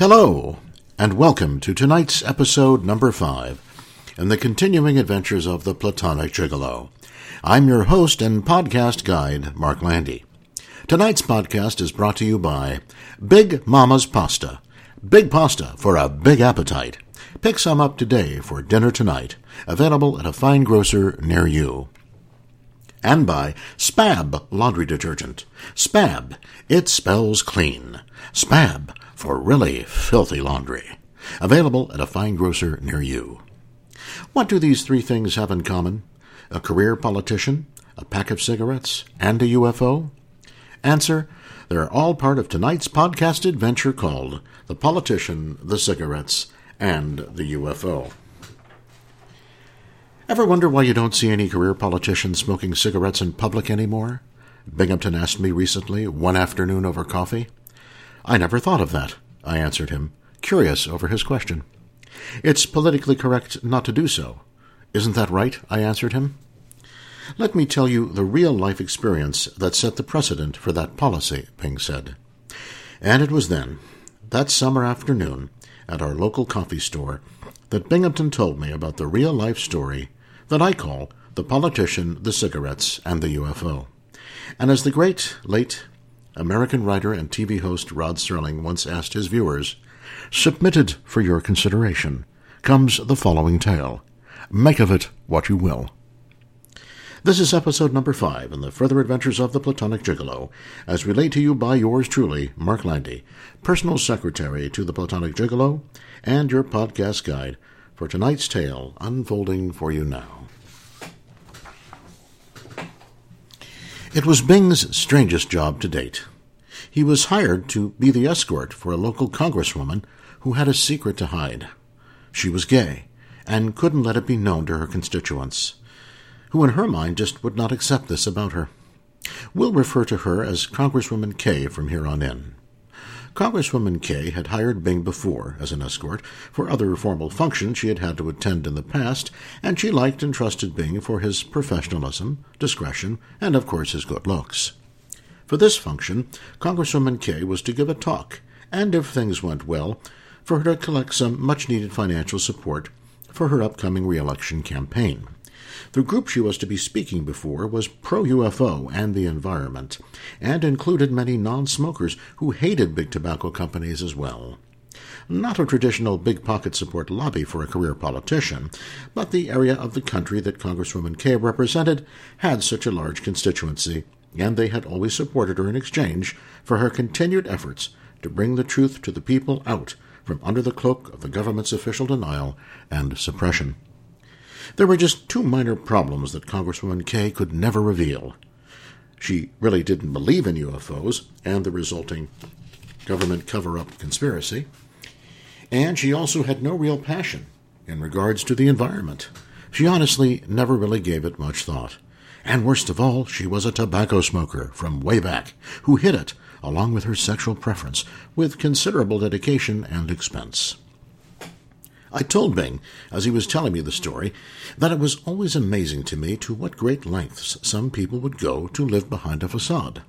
Hello, and welcome to tonight's episode number 5 in the continuing adventures of the Platonic Gigolo. I'm your host and podcast guide, Mark Landy. Tonight's podcast is brought to you by Big Mama's Pasta. Big pasta for a big appetite. Pick some up today for dinner tonight. Available at a fine grocer near you. And by Spab Laundry Detergent. Spab. It spells clean. Spab. For really filthy laundry. Available at a fine grocer near you. What do these three things have in common? A career politician, a pack of cigarettes, and a UFO? Answer, they're all part of tonight's podcast adventure called The Politician, the Cigarettes, and the UFO. Ever wonder why you don't see any career politicians smoking cigarettes in public anymore? Binghampton asked me recently, one afternoon over coffee. I never thought of that, I answered him, curious over his question. It's politically correct not to do so. Isn't that right? I answered him. Let me tell you the real-life experience that set the precedent for that policy, Ping said. And it was then, that summer afternoon, at our local coffee store, that Binghampton told me about the real-life story that I call The Politician, the Cigarettes, and the UFO. And as the great, late American writer and TV host Rod Serling once asked his viewers, submitted for your consideration comes the following tale. Make of it what you will. This is episode number 5 in the further adventures of the Platonic Gigolo, as relayed to you by yours truly, Mark Landy, personal secretary to the Platonic Gigolo, and your podcast guide for tonight's tale unfolding for you now. It was Bing's strangest job to date. He was hired to be the escort for a local congresswoman who had a secret to hide. She was gay, and couldn't let it be known to her constituents, who in her mind just would not accept this about her. We'll refer to her as Congresswoman K from here on in. Congresswoman K had hired Bing before as an escort for other formal functions she had had to attend in the past, and she liked and trusted Bing for his professionalism, discretion, and of course his good looks. For this function, Congresswoman K was to give a talk, and if things went well, for her to collect some much-needed financial support for her upcoming re-election campaign. The group she was to be speaking before was pro-UFO and the environment, and included many non-smokers who hated big tobacco companies as well. Not a traditional big-pocket support lobby for a career politician, but the area of the country that Congresswoman K represented had such a large constituency, and they had always supported her in exchange for her continued efforts to bring the truth to the people out from under the cloak of the government's official denial and suppression. There were just two minor problems that Congresswoman K could never reveal. She really didn't believe in UFOs and the resulting government cover-up conspiracy, and she also had no real passion in regards to the environment. She honestly never really gave it much thought. And worst of all, she was a tobacco smoker from way back, who hid it, along with her sexual preference, with considerable dedication and expense. I told Bing, as he was telling me the story, that it was always amazing to me to what great lengths some people would go to live behind a facade.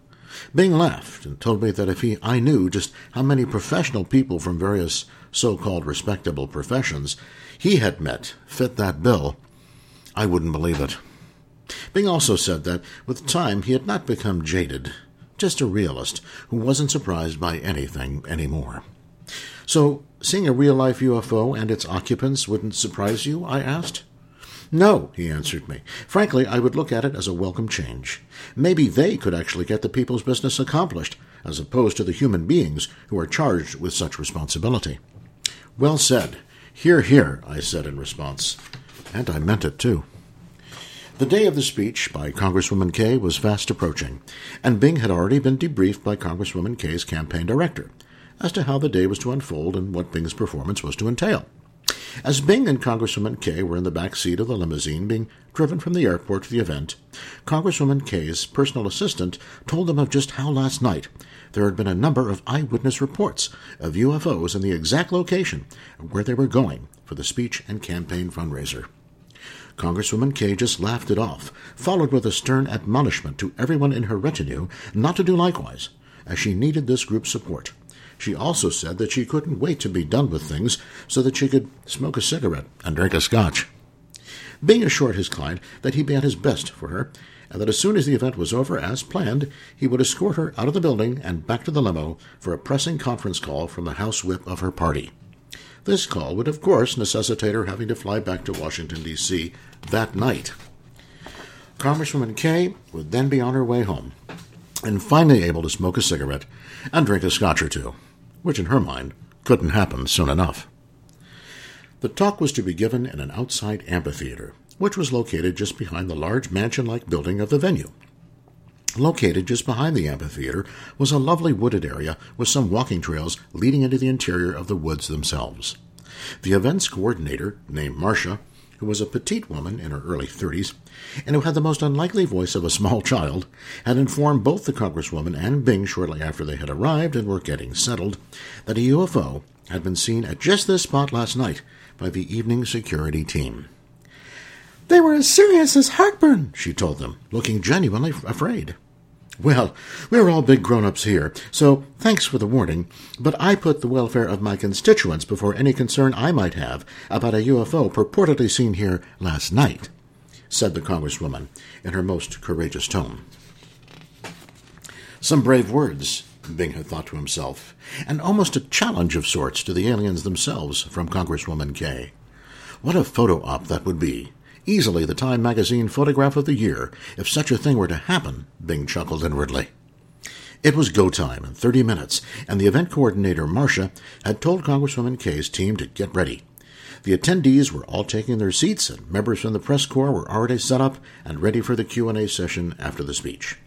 Bing laughed and told me that if I knew just how many professional people from various so-called respectable professions he had met fit that bill, I wouldn't believe it. Bing also said that, with time, he had not become jaded, just a realist who wasn't surprised by anything anymore. So, seeing a real-life UFO and its occupants wouldn't surprise you, I asked. No, he answered me. Frankly, I would look at it as a welcome change. Maybe they could actually get the people's business accomplished, as opposed to the human beings who are charged with such responsibility. Well said. Hear, hear, I said in response. And I meant it, too. The day of the speech by Congresswoman K was fast approaching, and Bing had already been debriefed by Congresswoman K's campaign director as to how the day was to unfold and what Bing's performance was to entail. As Bing and Congresswoman K were in the back seat of the limousine being driven from the airport to the event, Congresswoman K's personal assistant told them of just how last night there had been a number of eyewitness reports of UFOs in the exact location where they were going for the speech and campaign fundraiser. Congresswoman K just laughed it off, followed with a stern admonishment to everyone in her retinue not to do likewise, as she needed this group's support. She also said that she couldn't wait to be done with things so that she could smoke a cigarette and drink a scotch. Bing assured his client that he'd be at his best for her, and that as soon as the event was over, as planned, he would escort her out of the building and back to the limo for a pressing conference call from the house whip of her party. This call would, of course, necessitate her having to fly back to Washington, D.C. that night. Congresswoman Kay would then be on her way home, and finally able to smoke a cigarette and drink a scotch or two, which in her mind couldn't happen soon enough. The talk was to be given in an outside amphitheater, which was located just behind the large mansion-like building of the venue. Located just behind the amphitheater was a lovely wooded area with some walking trails leading into the interior of the woods themselves. The events coordinator, named Marcia, who was a petite woman in her early 30s, and who had the most unlikely voice of a small child, had informed both the Congresswoman and Bing shortly after they had arrived and were getting settled that a UFO had been seen at just this spot last night by the evening security team. "They were as serious as heartburn," she told them, looking genuinely afraid. "Well, we're all big grown-ups here, so thanks for the warning, but I put the welfare of my constituents before any concern I might have about a UFO purportedly seen here last night," said the Congresswoman in her most courageous tone. Some brave words, Bing had thought to himself, and almost a challenge of sorts to the aliens themselves from Congresswoman Kay. What a photo op that would be! Easily the Time magazine photograph of the year, if such a thing were to happen, Bing chuckled inwardly. It was go time in 30 minutes, and the event coordinator, Marcia, had told Congresswoman Kay's team to get ready. The attendees were all taking their seats, and members from the press corps were already set up and ready for the Q&A session after the speech.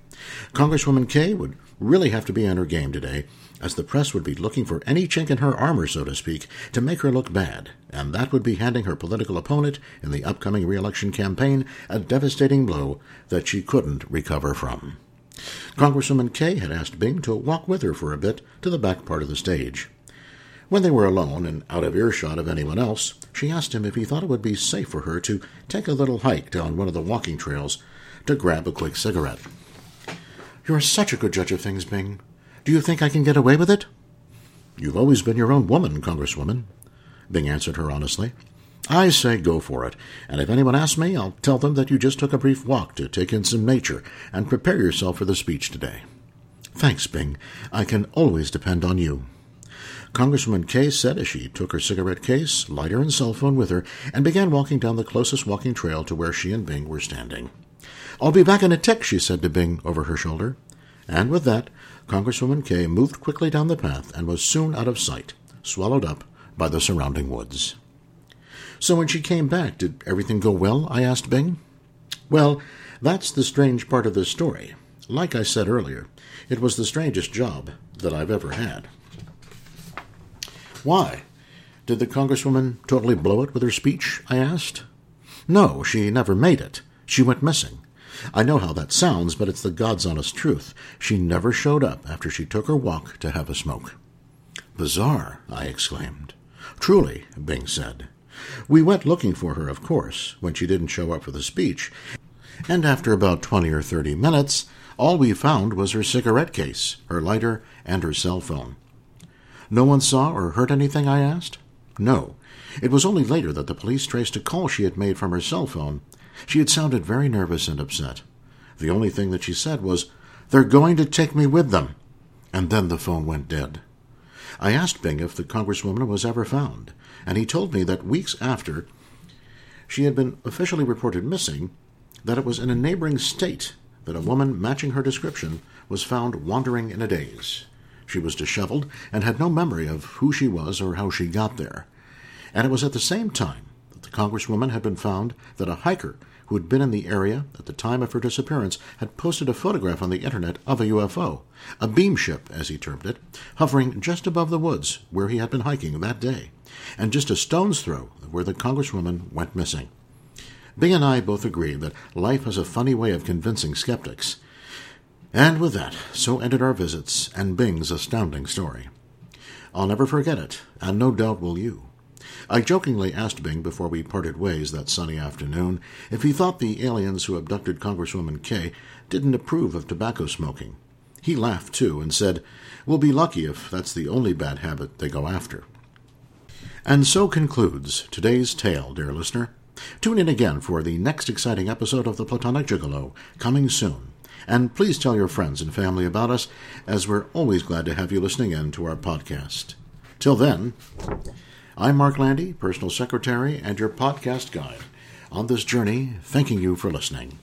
Congresswoman Kay would really have to be on her game today, as the press would be looking for any chink in her armor, so to speak, to make her look bad, and that would be handing her political opponent in the upcoming re-election campaign a devastating blow that she couldn't recover from. Congresswoman Kay had asked Bing to walk with her for a bit to the back part of the stage. When they were alone and out of earshot of anyone else, she asked him if he thought it would be safe for her to take a little hike down one of the walking trails to grab a quick cigarette. "You're such a good judge of things, Bing. Do you think I can get away with it?" "You've always been your own woman, Congresswoman," Bing answered her honestly. "I say go for it, and if anyone asks me, I'll tell them that you just took a brief walk to take in some nature and prepare yourself for the speech today." "Thanks, Bing. I can always depend on you," Congresswoman Kay said as she took her cigarette case, lighter, and cell phone with her, and began walking down the closest walking trail to where she and Bing were standing. "I'll be back in a tick," she said to Bing over her shoulder. And with that, Congresswoman Kay moved quickly down the path and was soon out of sight, swallowed up by the surrounding woods. "So when she came back, did everything go well?" I asked Bing. "Well, that's the strange part of this story. Like I said earlier, it was the strangest job that I've ever had." "Why? Did the Congresswoman totally blow it with her speech?" I asked. "No, she never made it. She went missing. I know how that sounds, but it's the God's honest truth. She never showed up after she took her walk to have a smoke." "Bizarre," I exclaimed. "Truly," Bing said. "We went looking for her, of course, when she didn't show up for the speech, and after about 20 or 30 minutes, all we found was her cigarette case, her lighter, and her cell phone." "No one saw or heard anything?" I asked. "No. It was only later that the police traced a call she had made from her cell phone. She had sounded very nervous and upset. The only thing that she said was, 'They're going to take me with them.' And then the phone went dead." I asked Bing if the Congresswoman was ever found, and he told me that weeks after she had been officially reported missing, that it was in a neighboring state that a woman matching her description was found wandering in a daze. She was disheveled and had no memory of who she was or how she got there. And it was at the same time the Congresswoman had been found that a hiker who had been in the area at the time of her disappearance had posted a photograph on the internet of a UFO, a beam ship, as he termed it, hovering just above the woods where he had been hiking that day, and just a stone's throw where the Congresswoman went missing. Bing and I both agreed that life has a funny way of convincing skeptics. And with that, so ended our visits and Bing's astounding story. I'll never forget it, and no doubt will you. I jokingly asked Bing before we parted ways that sunny afternoon if he thought the aliens who abducted Congresswoman Kay didn't approve of tobacco smoking. He laughed, too, and said, "We'll be lucky if that's the only bad habit they go after." And so concludes today's tale, dear listener. Tune in again for the next exciting episode of The Platonic Gigolo, coming soon. And please tell your friends and family about us, as we're always glad to have you listening in to our podcast. Till then, I'm Mark Landy, Personal Secretary and your podcast guide, on this journey, thanking you for listening.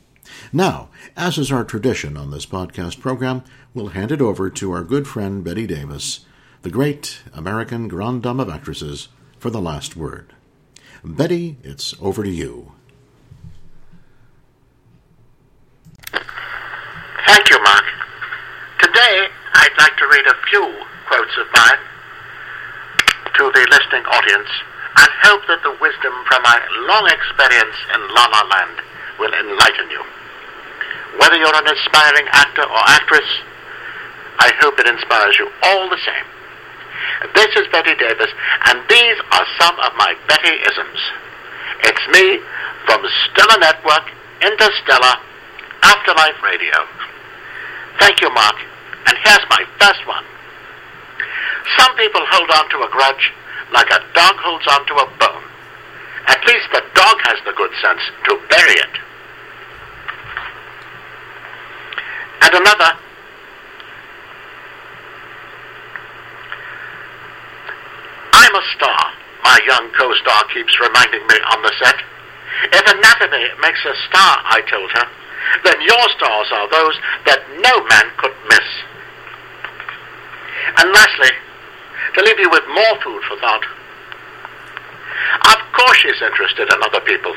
Now, as is our tradition on this podcast program, we'll hand it over to our good friend Betty Davis, the great American grande dame of actresses, for the last word. Betty, it's over to you. Thank you, Mark. Today, I'd like to read a few quotes of mine to the listening audience and hope that the wisdom from my long experience in La La Land will enlighten you. Whether you're an aspiring actor or actress, I hope it inspires you all the same. This is Betty Davis, and these are some of my Betty-isms. It's me, from Stella Network, Interstellar, Afterlife Radio. Thank you, Mark, and here's my first one. Some people hold on to a grudge like a dog holds on to a bone. At least the dog has the good sense to bury it. And another, "I'm a star," my young co-star keeps reminding me on the set. "If anatomy makes a star," I told her, "then your stars are those that no man could miss." And lastly, to leave you with more food for thought, of course she's interested in other people,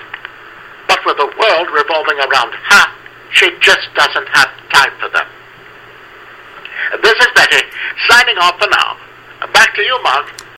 but with the world revolving around her, she just doesn't have time for them. This is Betty, signing off for now. Back to you, Mark.